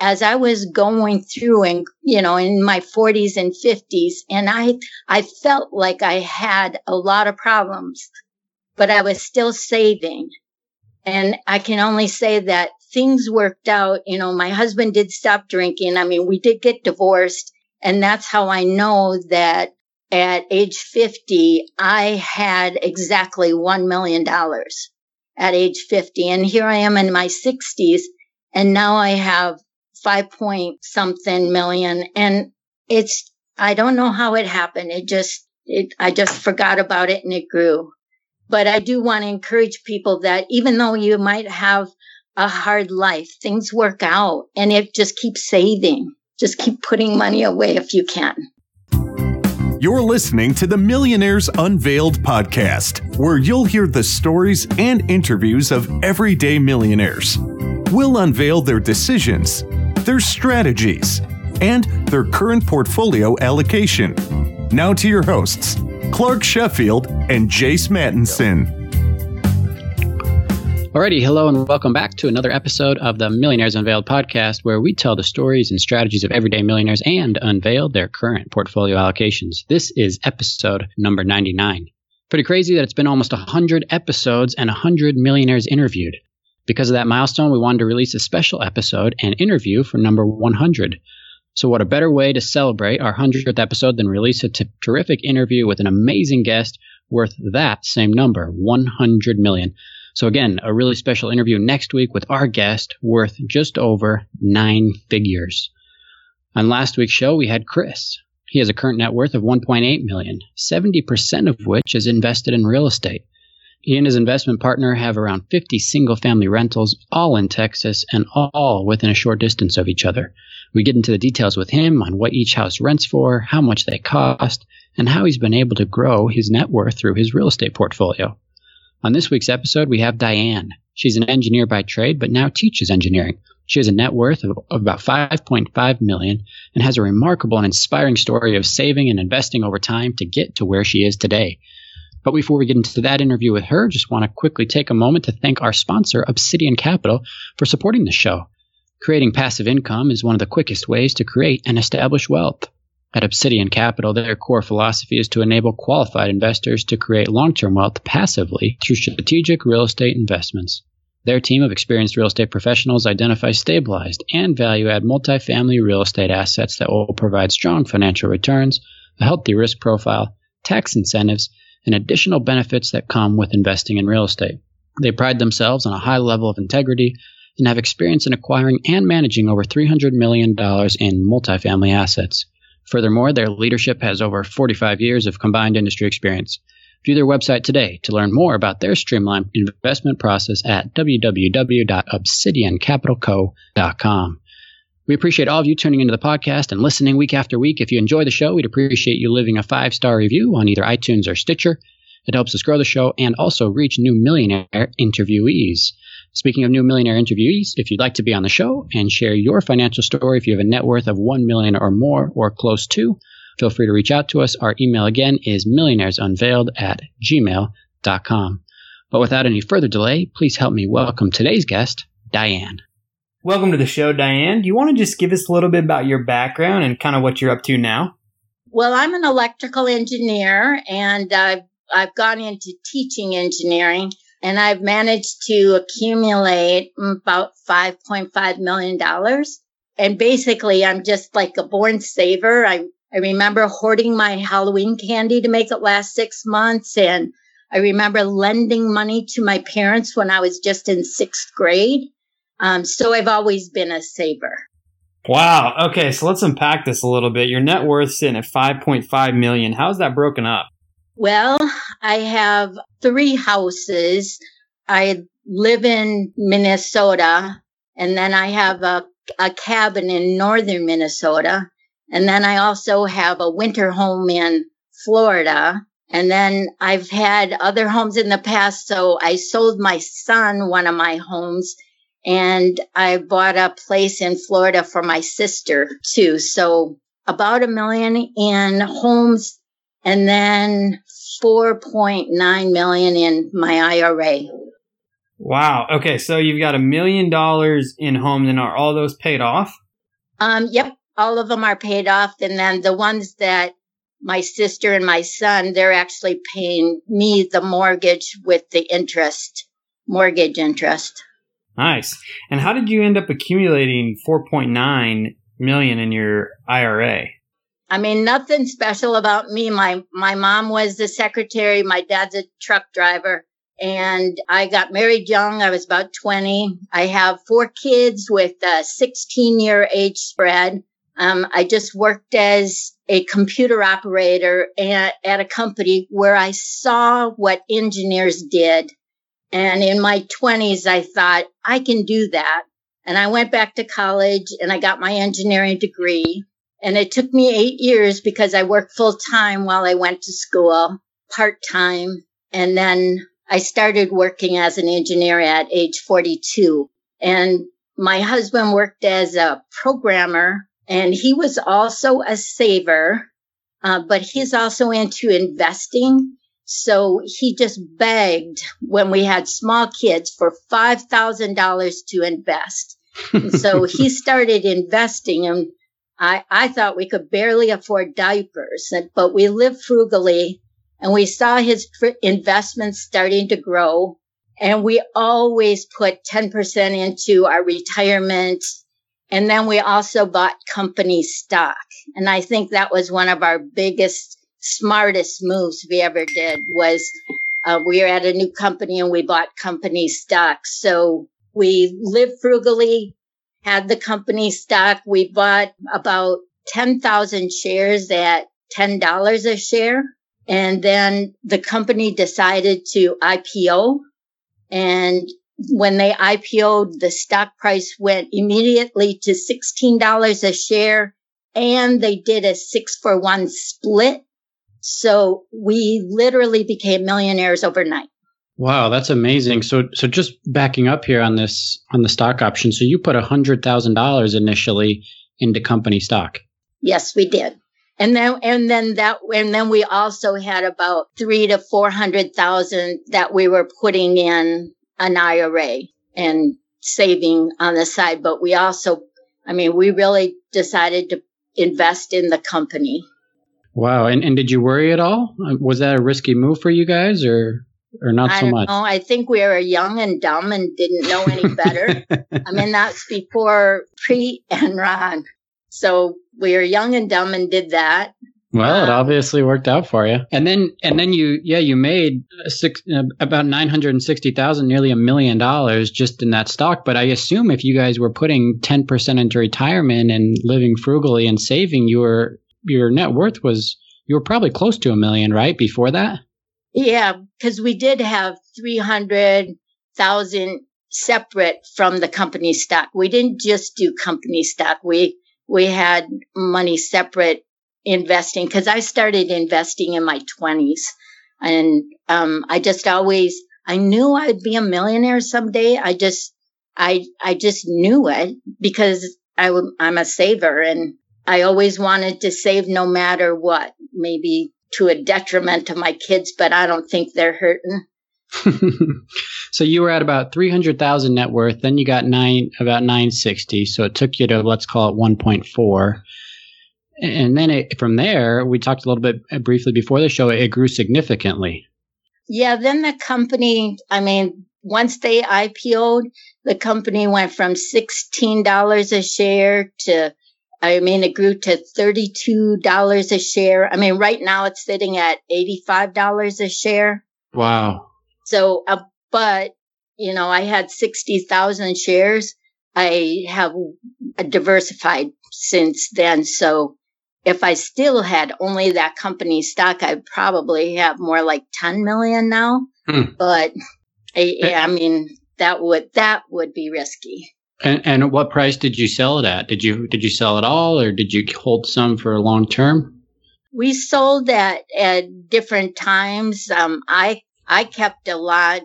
as I was going through and, you know, in my 40s and 50s, and I felt like I had a lot of problems, but I was still saving. And I can only say that things worked out. You know, my husband did stop drinking. I mean, we did get divorced. And that's how I know that at age 50, I had exactly $1 million at age 50. And here I am in my 60s. And now I have 5 point something million. And it's, I don't know how it happened. I just forgot about it and it grew. But I do want to encourage people that even though you might have a hard life, things work out, and if just keep saving, just keep putting money away if you can. You're listening to the Millionaires Unveiled podcast, where you'll hear the stories and interviews of everyday millionaires. We'll unveil their decisions, their strategies, and their current portfolio allocation. Now to your hosts, Clark Sheffield and Jace Mattinson. Alrighty, hello and welcome back to another episode of the Millionaires Unveiled podcast, where we tell the stories and strategies of everyday millionaires and unveil their current portfolio allocations. This is episode number 99. Pretty crazy that it's been almost 100 episodes and 100 millionaires interviewed. Because of that milestone, we wanted to release a special episode and interview for number 100. So what a better way to celebrate our 100th episode than release a terrific interview with an amazing guest worth that same number, 100 million. So again, a really special interview next week with our guest worth just over 9 figures. On last week's show, we had Chris. He has a current net worth of 1.8 million, 70% of which is invested in real estate. He and his investment partner have around 50 single-family rentals, all in Texas and all within a short distance of each other. We get into the details with him on what each house rents for, how much they cost, and how he's been able to grow his net worth through his real estate portfolio. On this week's episode, we have Diane. She's an engineer by trade, but now teaches engineering. She has a net worth of about 5.5 million and has a remarkable and inspiring story of saving and investing over time to get to where she is today. But before we get into that interview with her, just want to quickly take a moment to thank our sponsor, Obsidian Capital, for supporting the show. Creating passive income is one of the quickest ways to create and establish wealth. At Obsidian Capital, their core philosophy is to enable qualified investors to create long-term wealth passively through strategic real estate investments. Their team of experienced real estate professionals identifies stabilized and value-add multifamily real estate assets that will provide strong financial returns, a healthy risk profile, tax incentives, and additional benefits that come with investing in real estate. They pride themselves on a high level of integrity and have experience in acquiring and managing over $300 million in multifamily assets. Furthermore, their leadership has over 45 years of combined industry experience. View their website today to learn more about their streamlined investment process at www.obsidiancapitalco.com. We appreciate all of you tuning into the podcast and listening week after week. If you enjoy the show, we'd appreciate you leaving a 5-star review on either iTunes or Stitcher. It helps us grow the show and also reach new millionaire interviewees. Speaking of new millionaire interviewees, if you'd like to be on the show and share your financial story, if you have a net worth of 1 million or more or close to, feel free to reach out to us. Our email again is millionairesunveiled@gmail.com. But without any further delay, please help me welcome today's guest, Diane. Welcome to the show, Diane. Do you want to just give us a little bit about your background and kind of what you're up to now? Well, I'm an electrical engineer, and I've gone into teaching engineering, and I've managed to accumulate about $5.5 million. And basically, I'm just like a born saver. I remember hoarding my Halloween candy to make it last 6 months, and I remember lending money to my parents when I was just in 6th grade. So I've always been a saver. Wow. Okay. So let's unpack this a little bit. Your net worth's in at 5.5 million. How's that broken up? Well, I have 3 houses. I live in Minnesota, and then I have a cabin in northern Minnesota. And then I also have a winter home in Florida. And then I've had other homes in the past. So I sold my son one of my homes, and I bought a place in Florida for my sister too. So about $1 million in homes, and then 4.9 million in my IRA. Wow. Okay. So you've got $1 million in homes, and are all those paid off? Yep. All of them are paid off. And then the ones that my sister and my son, they're actually paying me the mortgage with the interest, mortgage interest. Nice. And how did you end up accumulating $4.9 million in your IRA? I mean, nothing special about me. My mom was the secretary. My dad's a truck driver. And I got married young. I was about 20. I have four kids with a 16-year age spread. I just worked as a computer operator at a company where I saw what engineers did. And in my 20s, I thought, I can do that. And I went back to college and I got my engineering degree. And it took me 8 years because I worked full time while I went to school, part time. And then I started working as an engineer at age 42. And my husband worked as a programmer, and he was also a saver, but he's also into investing. So he just begged when we had small kids for $5,000 to invest. And so he started investing, and I thought we could barely afford diapers, but we lived frugally. And we saw his investments starting to grow. And we always put 10% into our retirement. And then we also bought company stock. And I think that was one of our biggest, smartest moves we ever did was we were at a new company and we bought company stock. So we lived frugally, had the company stock. We bought about 10,000 shares at $10 a share. And then the company decided to IPO. And when they IPO'd, the stock price went immediately to $16 a share. And they did a 6-for-1 split. So we literally became millionaires overnight. Wow, that's amazing. So just backing up here on this, on the stock option. So you put $100,000 initially into company stock. Yes, we did. And then we also had about $300,000 to $400,000 that we were putting in an IRA and saving on the side. But we also, I mean, we really decided to invest in the company. Wow. And did you worry at all? Was that a risky move for you guys or not so much? I don't know. I think we were young and dumb and didn't know any better. I mean, that's before pre-Enron. So we were young and dumb and did that. Well, it obviously worked out for you. And then you made about $960,000, nearly $1 million just in that stock. But I assume if you guys were putting 10% into retirement and living frugally and saving, your net worth was, you were probably close to $1 million, right? Before that? Yeah, because we did have $300,000 separate from the company stock. We didn't just do company stock. We had money separate investing because I started investing in my 20s. And I just always, I knew I'd be a millionaire someday. I just knew it because I'm a saver and I always wanted to save no matter what, maybe to a detriment to my kids, but I don't think they're hurting. So you were at about 300,000 net worth, then you got about 960. So it took you to, let's call it 1.4. And then from there, we talked a little bit briefly before the show, it grew significantly. Yeah, then the company, I mean, once they IPO'd, the company went from $16 a share to, I mean, it grew to $32 a share. I mean, right now it's sitting at $85 a share. Wow. So, but, you know, I had 60,000 shares. I have diversified since then. So if I still had only that company stock, I'd probably have more like 10 million now. Hmm. But I mean, that would be risky. And at what price did you sell it at? Did you sell it all or did you hold some for long term? We sold that at different times. I kept a lot.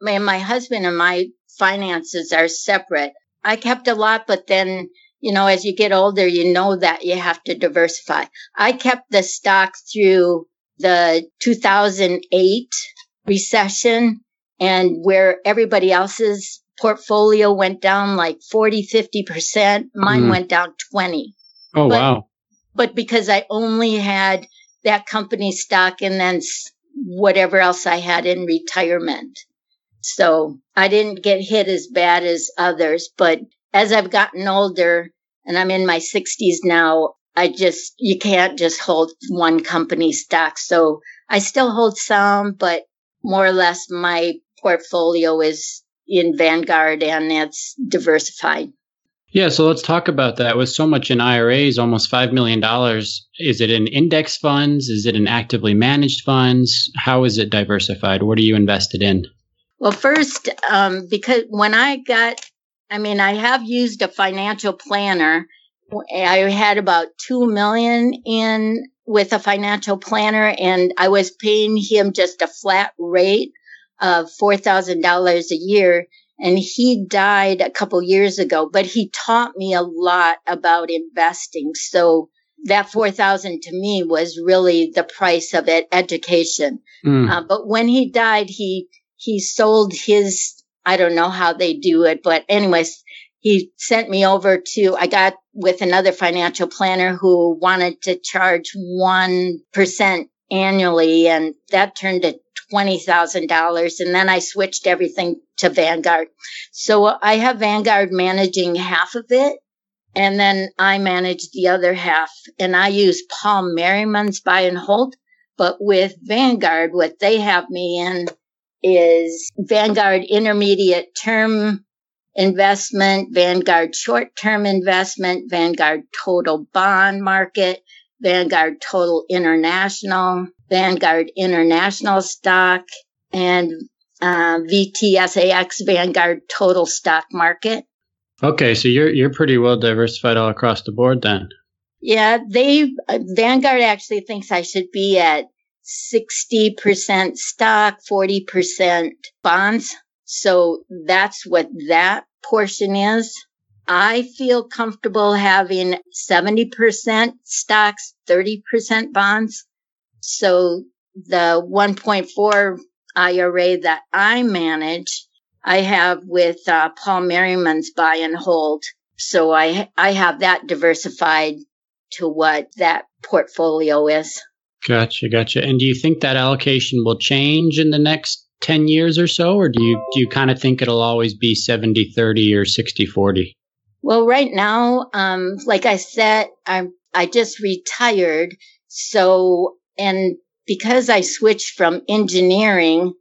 My husband and my finances are separate. I kept a lot, but then, you know, as you get older, you know that you have to diversify. I kept the stock through the 2008 recession and where everybody else's portfolio went down like 40, 50%. Mine went down 20. Oh, wow. But because I only had that company stock and then whatever else I had in retirement. So I didn't get hit as bad as others. But as I've gotten older and I'm in my 60s now, you can't just hold one company stock. So I still hold some, but more or less my portfolio is in Vanguard and it's diversified. Yeah. So let's talk about that. With so much in IRAs, almost $5 million, is it in index funds? Is it in actively managed funds? How is it diversified? What are you invested in? Well, first, because when I have used a financial planner. I had about $2 million in with a financial planner, and I was paying him just a flat rate of $4,000 a year. And he died a couple years ago, but he taught me a lot about investing. So that $4,000 to me was really the price of it, education. But when he died, he sold his, I don't know how they do it, but anyways, he sent me over I got with another financial planner who wanted to charge 1% annually, and that turned to $20,000. And then I switched everything to Vanguard. So I have Vanguard managing half of it, and then I manage the other half. And I use Paul Merriman's buy and hold. But with Vanguard, what they have me in is Vanguard intermediate term investment, Vanguard short-term investment, Vanguard total bond market, Vanguard total international, Vanguard international stock, and VTSAX, Vanguard total stock market. Okay, so you're pretty well diversified all across the board then. Yeah, Vanguard actually thinks I should be at 60% stock, 40% bonds. So that's what that portion is. I feel comfortable having 70% stocks, 30% bonds. So the 1.4 IRA that I manage, I have with Paul Merriman's buy and hold. So I have that diversified to what that portfolio is. Gotcha. And do you think that allocation will change in the next 10 years or so, or do you kind of think it'll always be 70-30 or 60-40? Well, right now, like I said, I just retired. So, and because I switched from engineering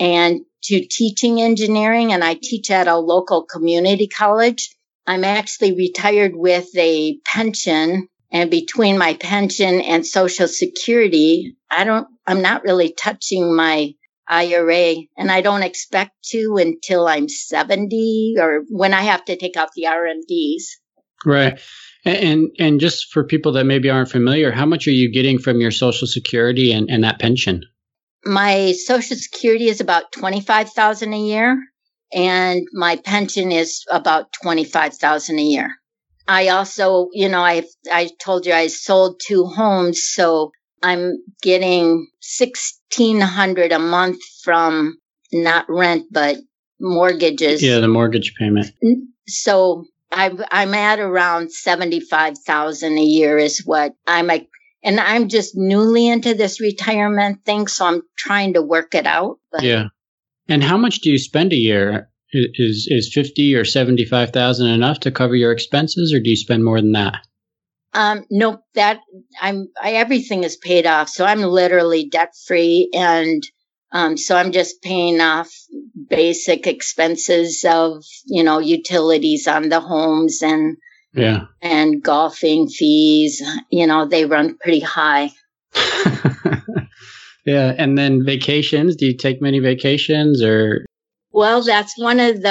and to teaching engineering, and I teach at a local community college, I'm actually retired with a pension. And between my pension and Social Security, I'm not really touching my IRA, and I don't expect to until I'm 70 or when I have to take out the RMDs. Right. And just for people that maybe aren't familiar, how much are you getting from your Social Security and that pension? My Social Security is about $25,000 a year, and my pension is about $25,000 a year. I also, I told you I sold two homes, so I'm getting $1,600 a month from not rent, but mortgages. Yeah, the mortgage payment. So I'm at around $75,000 a year is what I'm like. And I'm just newly into this retirement thing, so I'm trying to work it out. But. Yeah. And how much do you spend a year? Is $50,000 or $75,000 enough to cover your expenses, or do you spend more than that? Nope, everything is paid off. So I'm literally debt free. And, so I'm just paying off basic expenses of, utilities on the homes and golfing fees, they run pretty high. Yeah. And then vacations, do you take many vacations or? Well, that's one of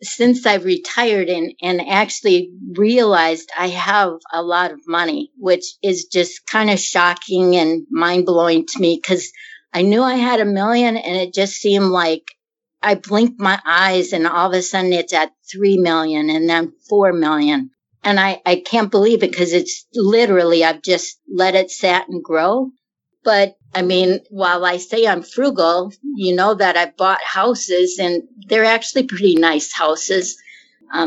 since I've retired and actually realized I have a lot of money, which is just kind of shocking and mind blowing to me because I knew I had $1 million and it just seemed like I blinked my eyes and all of a sudden it's at $3 million and then $4 million. And I can't believe it because it's literally I've just let it sit and grow. But I mean, while I say I'm frugal, you know that I've bought houses and they're actually pretty nice houses.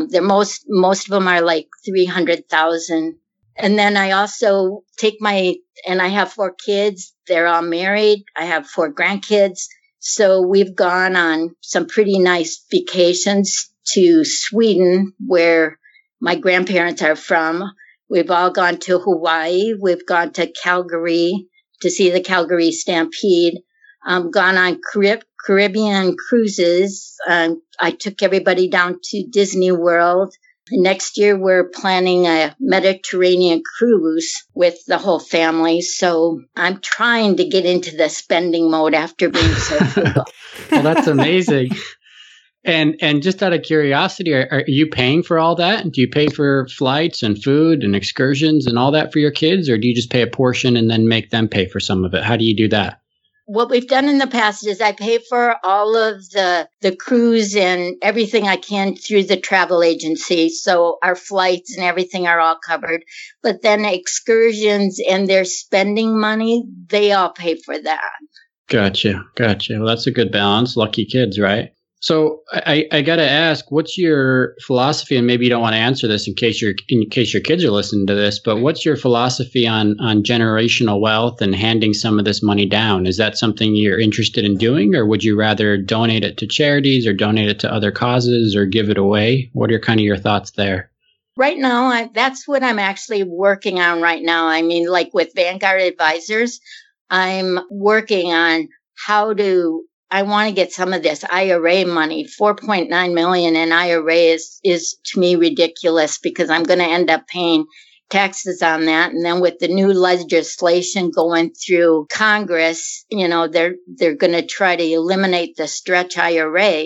They're most of them are like $300,000. And then I also take and I have four kids. They're all married. I have four grandkids. So we've gone on some pretty nice vacations to Sweden, where my grandparents are from. We've all gone to Hawaii. We've gone to Calgary to see the Calgary Stampede. Gone on Caribbean cruises. I took everybody down to Disney World. Next year, we're planning a Mediterranean cruise with the whole family. So I'm trying to get into the spending mode after being so frugal. Well, that's amazing. And just out of curiosity, are you paying for all that? Do you pay for flights and food and excursions and all that for your kids? Or do you just pay a portion and then make them pay for some of it? How do you do that? What we've done in the past is I pay for all of the cruise and everything I can through the travel agency. So our flights and everything are all covered. But then excursions and their spending money, they all pay for that. Gotcha. Well, that's a good balance. Lucky kids, right? So I got to ask, what's your philosophy? And maybe you don't want to answer this in case your kids are listening to this, but what's your philosophy on generational wealth and handing some of this money down? Is that something you're interested in doing, or would you rather donate it to charities or donate it to other causes or give it away? What are kind of your thoughts there? Right now, that's what I'm actually working on right now. I mean, like with Vanguard Advisors, I'm working on I want to get some of this IRA money. $4.9 million in IRA is to me ridiculous, because I'm going to end up paying taxes on that. And then with the new legislation going through Congress, you know, they're going to try to eliminate the stretch IRA.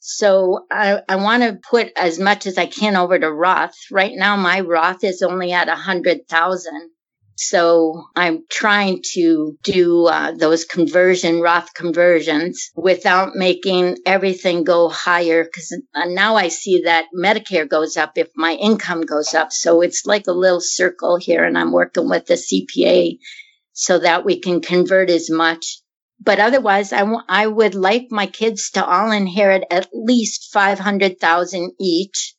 So I want to put as much as I can over to Roth. Right now, my Roth is only at $100,000. So I'm trying to do those Roth conversions without making everything go higher, because now I see that Medicare goes up if my income goes up. So it's like a little circle here, and I'm working with the CPA so that we can convert as much. But otherwise, I would like my kids to all inherit at least $500,000 each.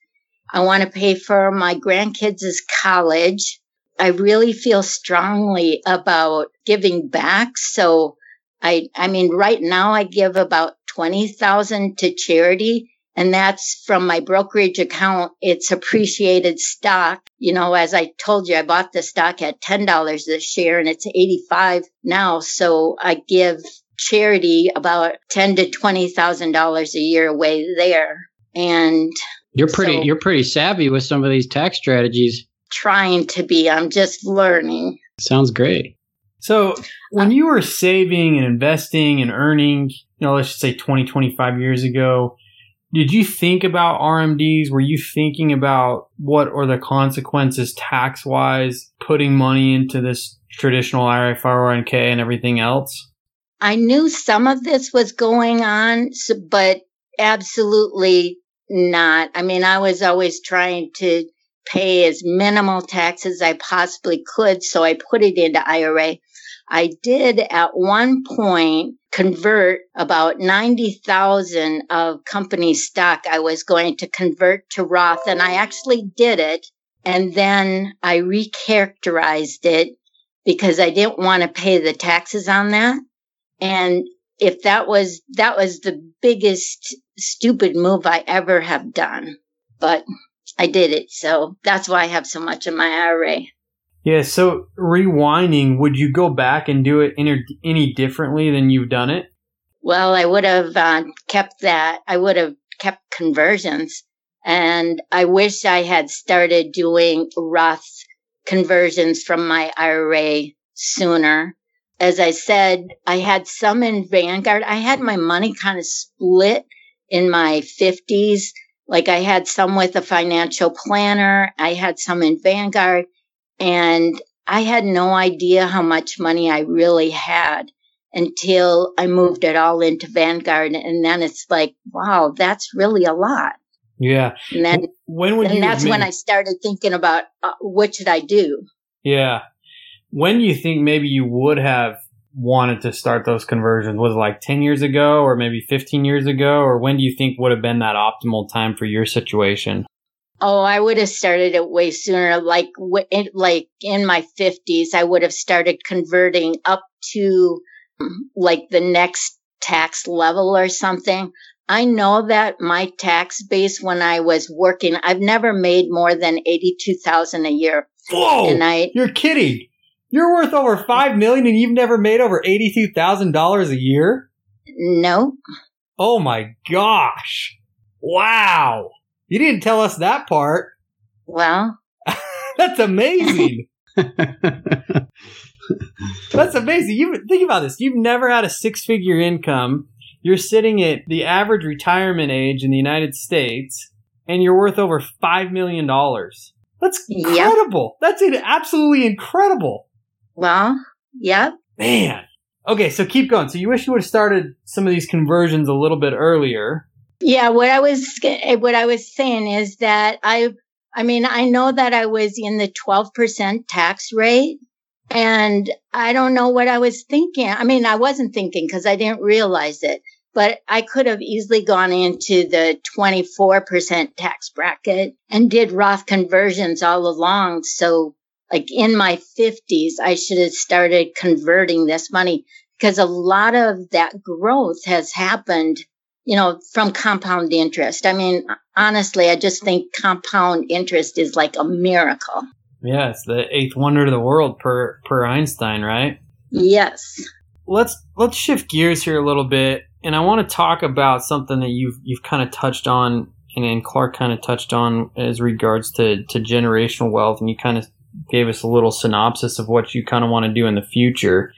I want to pay for my grandkids' college. I really feel strongly about giving back. So I mean, right now I give about $20,000 to charity, and that's from my brokerage account. It's appreciated stock. You know, as I told you, I bought the stock at $10 a share and it's $85 now. So I give charity about $10,000 to $20,000 a year away there. And you're pretty savvy with some of these tax strategies. Trying to be. I'm just learning. Sounds great. So when you were saving and investing and earning, you know, let's just say 20, 25 years ago, did you think about RMDs? Were you thinking about what are the consequences tax-wise, putting money into this traditional IRA, 401k and everything else? I knew some of this was going on, but absolutely not. I mean, I was always trying to pay as minimal tax as I possibly could, so I put it into IRA. I did at one point convert about $90,000 of company stock I was going to convert to Roth, and I actually did it, and then I recharacterized it because I didn't want to pay the taxes on that. And if that was the biggest stupid move I ever have done, but I did it. So that's why I have so much in my IRA. Yeah. So rewinding, would you go back and do it any differently than you've done it? Well, I would have kept that. I would have kept conversions. And I wish I had started doing Roth conversions from my IRA sooner. As I said, I had some in Vanguard. I had my money kind of split in my 50s. Like I had some with a financial planner, I had some in Vanguard, and I had no idea how much money I really had until I moved it all into Vanguard. And then it's like, wow, that's really a lot. Yeah. And then when I started thinking about what should I do? Yeah. When do you think maybe you would have wanted to start those conversions? Was it like 10 years ago or maybe 15 years ago? Or when do you think would have been that optimal time for your situation? Oh, I would have started it way sooner. Like in my 50s, I would have started converting up to like the next tax level or something. I know that my tax base when I was working, I've never made more than $82,000 a year. Whoa! And you're kidding. You're worth over $5 million and you've never made over $82,000 a year? No. Oh my gosh. Wow. You didn't tell us that part. Well. That's amazing. That's amazing. You think about this. You've never had a six-figure income. You're sitting at the average retirement age in the United States, and you're worth over $5 million. That's incredible. Yep. That's absolutely incredible. Well, yep. Man. Okay, so keep going. So you wish you would have started some of these conversions a little bit earlier. Yeah, what I was saying is that I know that I was in the 12% tax rate. And I don't know what I was thinking. I mean, I wasn't thinking because I didn't realize it, but I could have easily gone into the 24% tax bracket and did Roth conversions all along. So like in my 50s, I should have started converting this money because a lot of that growth has happened, from compound interest. I mean, honestly, I just think compound interest is like a miracle. Yeah, it's the eighth wonder of the world per Einstein, right? Yes. Let's shift gears here a little bit, and I want to talk about something that you've kind of touched on, and Clark kind of touched on as regards to generational wealth, and you kind of gave us a little synopsis of what you kind of want to do in the future.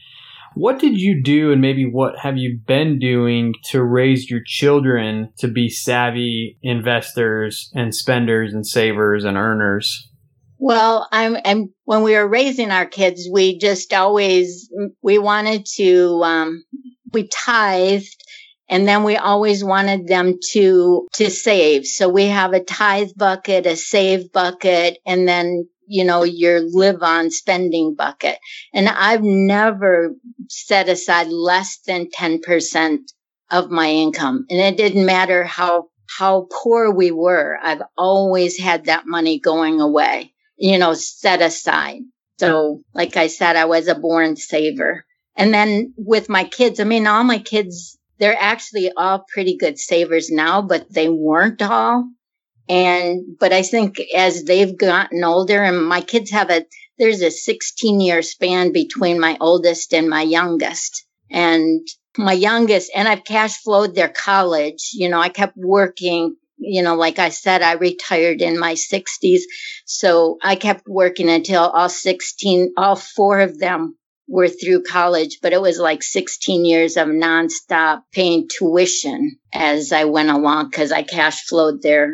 What did you do, and maybe what have you been doing to raise your children to be savvy investors and spenders and savers and earners? Well, when we were raising our kids, we wanted to, we tithed, and then we always wanted them to save. So we have a tithe bucket, a save bucket, and then, your live on spending bucket. And I've never set aside less than 10% of my income. And it didn't matter how poor we were. I've always had that money going away. Set aside. So like I said, I was a born saver. And then with my kids, all my kids, they're actually all pretty good savers now, but they weren't all. But I think as they've gotten older, and my kids there's a 16-year span between my oldest and my youngest. And my youngest, and I've cash flowed their college. I kept working. Like I said, I retired in my 60s. So I kept working until all four of them were through college, but it was like 16 years of nonstop paying tuition as I went along because I cash flowed their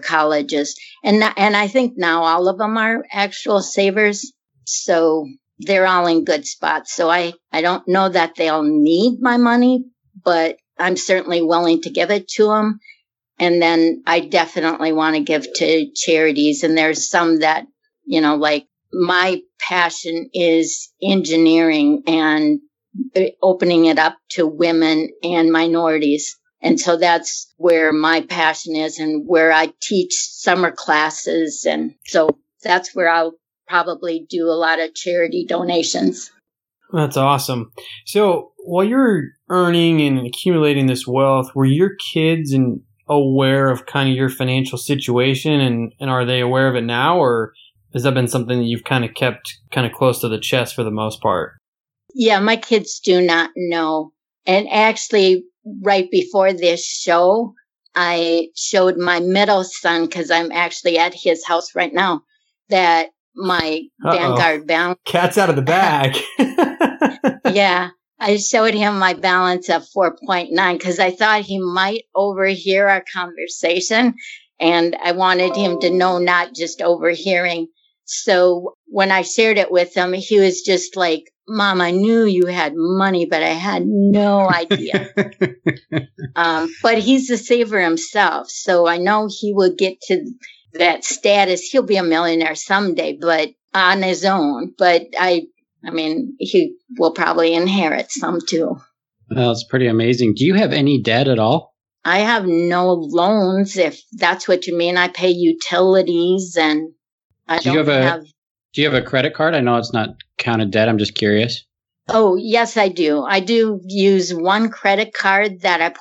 colleges. And I think now all of them are actual savers. So they're all in good spots. So I don't know that they'll need my money, but I'm certainly willing to give it to them. And then I definitely want to give to charities. And there's some that, like my passion is engineering and opening it up to women and minorities. And so that's where my passion is and where I teach summer classes. And so that's where I'll probably do a lot of charity donations. That's awesome. So while you're earning and accumulating this wealth, were your kids aware of kind of your financial situation and are they aware of it now, or has that been something that you've kind of kept kind of close to the chest for the most part? Yeah, my kids do not know. And actually right before this show, I showed my middle son, because I'm actually at his house right now, that my Vanguard balance. Cat's out of the bag. Yeah. I showed him my balance of 4.9 because I thought he might overhear our conversation, and I wanted him to know not just overhearing. So when I shared it with him, he was just like, Mom, I knew you had money, but I had no idea. But he's a saver himself. So I know he will get to that status. He'll be a millionaire someday, but on his own. But I I mean, he will probably inherit some too. That's pretty amazing. Do you have any debt at all? I have no loans, if that's what you mean. I pay utilities and I Do you have a credit card? I know it's not counted debt. I'm just curious. Oh, yes, I do. I do use one credit card that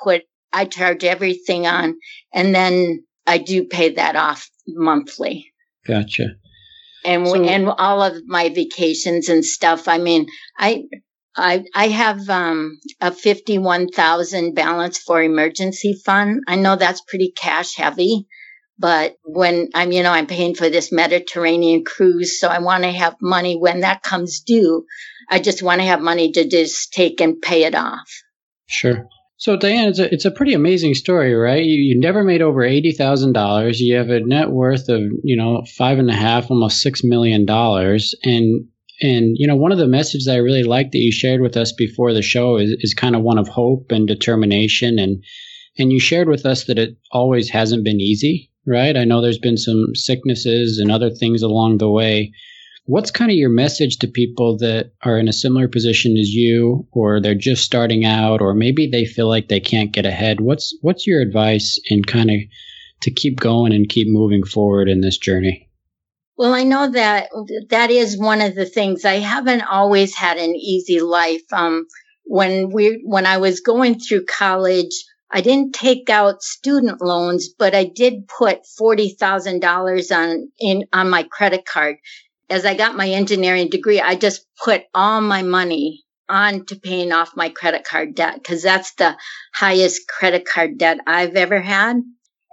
I charge everything on, and then I do pay that off monthly. Gotcha. And and all of my vacations and stuff. I mean, I have a $51,000 balance for emergency fund. I know that's pretty cash heavy, but when I'm paying for this Mediterranean cruise, so I want to have money when that comes due. I just want to have money to just take and pay it off. Sure. So, Diane, it's a pretty amazing story, right? You never made over $80,000. You have a net worth of, $5.5, almost $6 million. And one of the messages I really liked that you shared with us before the show is kind of one of hope and determination. And you shared with us that it always hasn't been easy, right? I know there's been some sicknesses and other things along the way. What's kind of your message to people that are in a similar position as you, or they're just starting out, or maybe they feel like they can't get ahead? What's your advice in kind of to keep going and keep moving forward in this journey? Well, I know that is one of the things. I haven't always had an easy life. When I was going through college, I didn't take out student loans, but I did put $40,000 on my credit card. As I got my engineering degree, I just put all my money on to paying off my credit card debt, because that's the highest credit card debt I've ever had.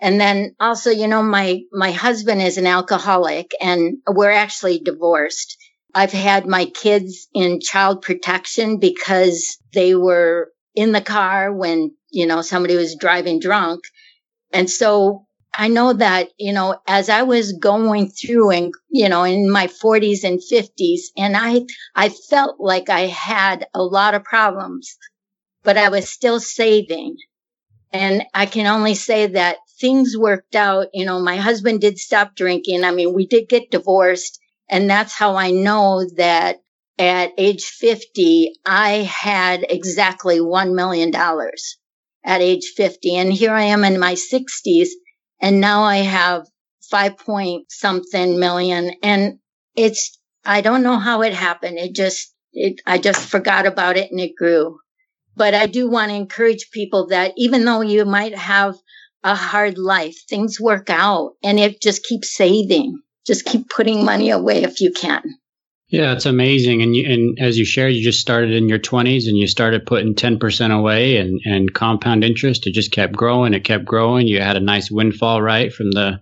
And then also, my husband is an alcoholic and we're actually divorced. I've had my kids in child protection because they were in the car when, somebody was driving drunk. And so I know that, as I was going through and, in my 40s and 50s, and I felt like I had a lot of problems, but I was still saving. And I can only say that things worked out. My husband did stop drinking. I mean, we did get divorced. And that's how I know that at age 50, I had exactly $1 million at age 50. And here I am in my 60s. And now I have 5-point-something million. And I don't know how it happened. I just forgot about it and it grew. But I do want to encourage people that even though you might have a hard life, things work out, and just keep saving. Just keep putting money away if you can. Yeah, it's amazing. And as you shared, you just started in your 20s and you started putting 10% away and compound interest. It just kept growing. It kept growing. You had a nice windfall, right, from the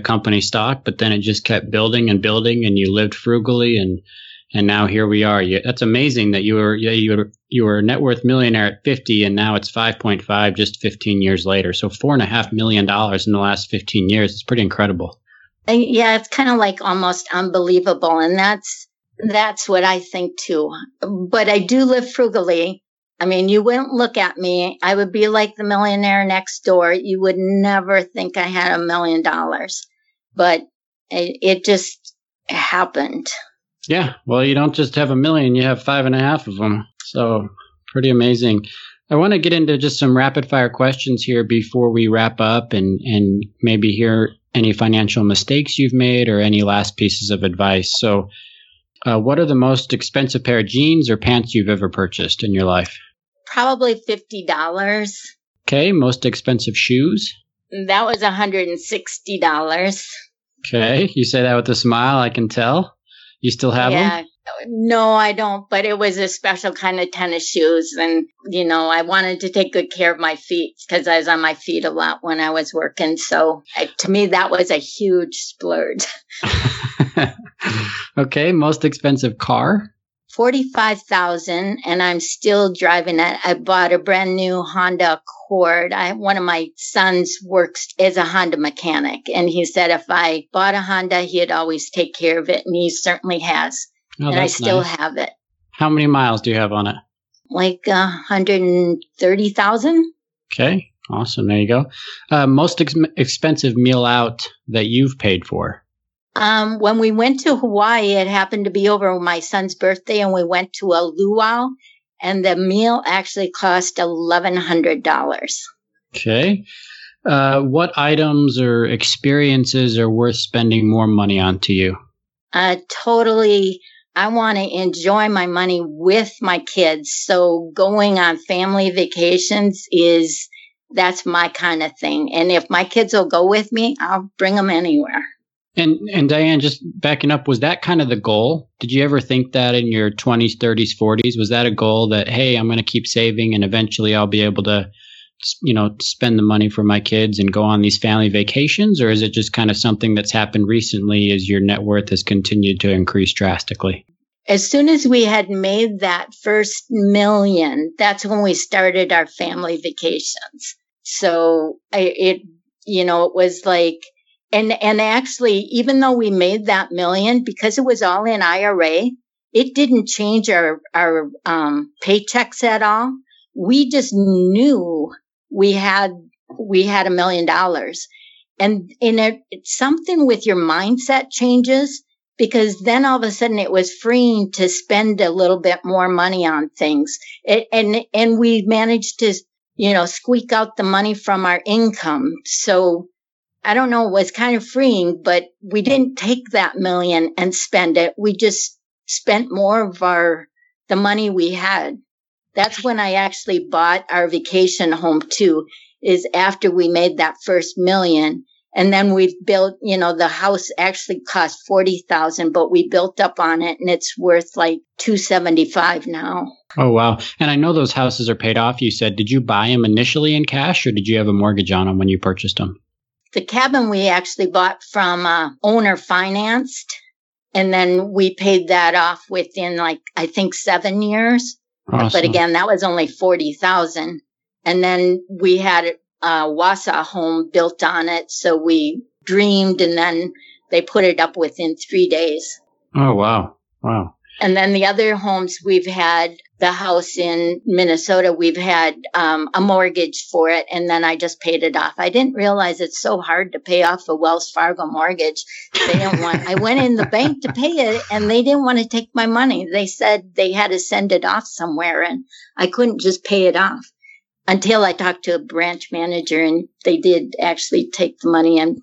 company stock, but then it just kept building and building, and you lived frugally. And now here we are. That's amazing that you were a net worth millionaire at 50, and now it's 5.5 just 15 years later. So $4.5 million in the last 15 years. It's pretty incredible. Yeah, it's kind of like almost unbelievable. And that's what I think too. But I do live frugally. I mean, you wouldn't look at me. I would be like the millionaire next door. You would never think I had $1 million, but it just happened. Yeah. Well, you don't just have a million, you have 5.5 of them. So pretty amazing. I want to get into just some rapid fire questions here before we wrap up and maybe hear any financial mistakes you've made or any last pieces of advice. So what are the most expensive pair of jeans or pants you've ever purchased in your life? Probably $50. Okay. Most expensive shoes? That was $160. Okay. You say that with a smile, I can tell. You still have them? No, I don't, but it was a special kind of tennis shoes. And, I wanted to take good care of my feet because I was on my feet a lot when I was working. So to me, that was a huge splurge. Okay. Most expensive car? $45,000. And I'm still driving it. I bought a brand new Honda Accord. One of my sons works as a Honda mechanic. And he said if I bought a Honda, he'd always take care of it. And he certainly has. Oh, and I still have it. How many miles do you have on it? Like 130,000. Okay. Awesome. There you go. Most expensive meal out that you've paid for? When we went to Hawaii, it happened to be over my son's birthday, and we went to a luau, and the meal actually cost $1,100. Okay. What items or experiences are worth spending more money on to you? Totally. I want to enjoy my money with my kids. So going on family vacations that's my kind of thing. And if my kids will go with me, I'll bring them anywhere. And Diane, just backing up, was that kind of the goal? Did you ever think that in your 20s, 30s, 40s? Was that a goal that, hey, I'm going to keep saving and eventually I'll be able to, spend the money for my kids and go on these family vacations? Or is it just kind of something that's happened recently as your net worth has continued to increase drastically? As soon as we had made that first $1 million, that's when we started our family vacations. So it was like, And actually, even though we made that $1 million, because it was all in IRA, it didn't change our paychecks at all. We just knew we had $1 million. And in it's something with your mindset changes, because then all of a sudden it was freeing to spend a little bit more money on things. And we managed to, squeak out the money from our income. So I don't know, it was kind of freeing, but we didn't take that $1 million and spend it. We just spent more of the money we had. That's when I actually bought our vacation home too, is after we made that first $1 million. And then we built, the house actually cost $40,000, but we built up on it and it's worth like $275,000 now. Oh, wow. And I know those houses are paid off. You said, did you buy them initially in cash or did you have a mortgage on them when you purchased them? The cabin we actually bought from owner financed, and then we paid that off within 7 years. Awesome. But again, that was only $40,000. And then we had a Wausau home built on it. So we dreamed, and then they put it up within 3 days. Oh, wow. Wow. And then the other homes we've had, the house in Minnesota, we've had a mortgage for it, and then I just paid it off. I didn't realize it's so hard to pay off a Wells Fargo mortgage. They didn't want. I went in the bank to pay it, and they didn't want to take my money. They said they had to send it off somewhere, and I couldn't just pay it off until I talked to a branch manager, and they did actually take the money and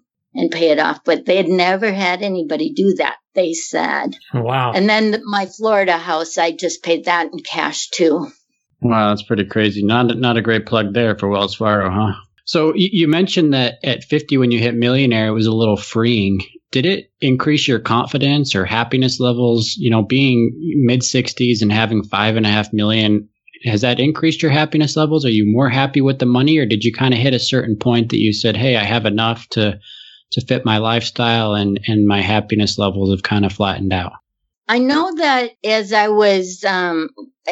pay it off. But they had never had anybody do that, they said. Wow. And then my Florida house, I just paid that in cash too. Wow, that's pretty crazy. Not a great plug there for Wells Fargo, huh? So you mentioned that at 50, when you hit millionaire, it was a little freeing. Did it increase your confidence or happiness levels? Being mid-60s and having $5.5 million, has that increased your happiness levels? Are you more happy with the money, or did you kind of hit a certain point that you said, hey, I have enough to fit my lifestyle and my happiness levels have kind of flattened out? I know that as I was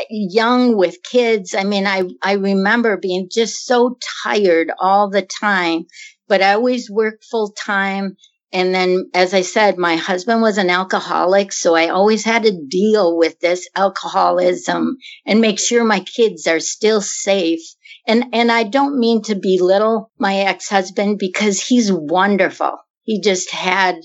young with kids, I remember being just so tired all the time, but I always worked full time. And then, as I said, my husband was an alcoholic, so I always had to deal with this alcoholism and make sure my kids are still safe. And I don't mean to belittle my ex-husband, because he's wonderful. He just had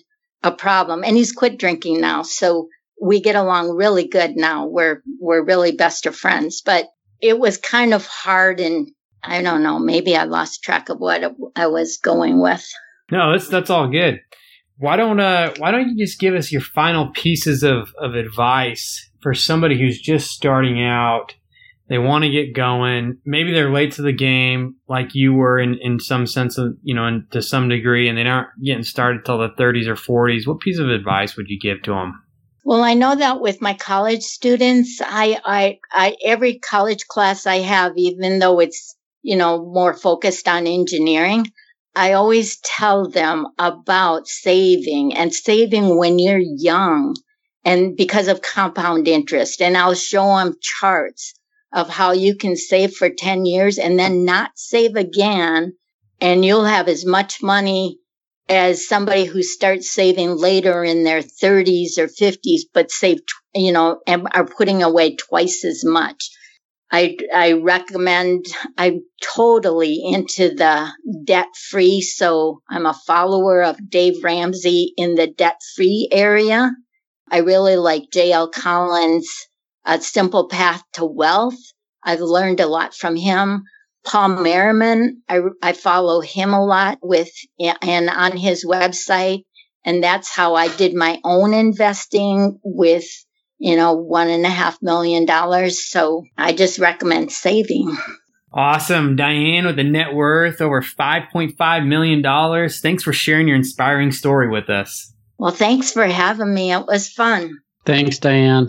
a problem, and he's quit drinking now. So we get along really good now. We're really best of friends, but it was kind of hard. And I don't know, maybe I lost track of what I was going with. No, that's all good. Why don't you just give us your final pieces of advice for somebody who's just starting out? They want to get going. Maybe they're late to the game, like you were in some sense of, to some degree, and they aren't getting started till the 30s or 40s. What piece of advice would you give to them? Well, I know that with my college students, I every college class I have, even though it's, more focused on engineering, I always tell them about saving, and saving when you're young, and because of compound interest. And I'll show them charts of how you can save for 10 years and then not save again, and you'll have as much money as somebody who starts saving later in their 30s or 50s, but save, and are putting away twice as much. I recommend, I'm totally into the debt free. So I'm a follower of Dave Ramsey in the debt free area. I really like JL Collins, A Simple Path to Wealth. I've learned a lot from him. Paul Merriman, I follow him a lot with and on his website. And that's how I did my own investing with, you know, $1.5 million. So I just recommend saving. Awesome. Diane with a net worth over $5.5 million. Thanks for sharing your inspiring story with us. Well, thanks for having me. It was fun. Thanks, Diane.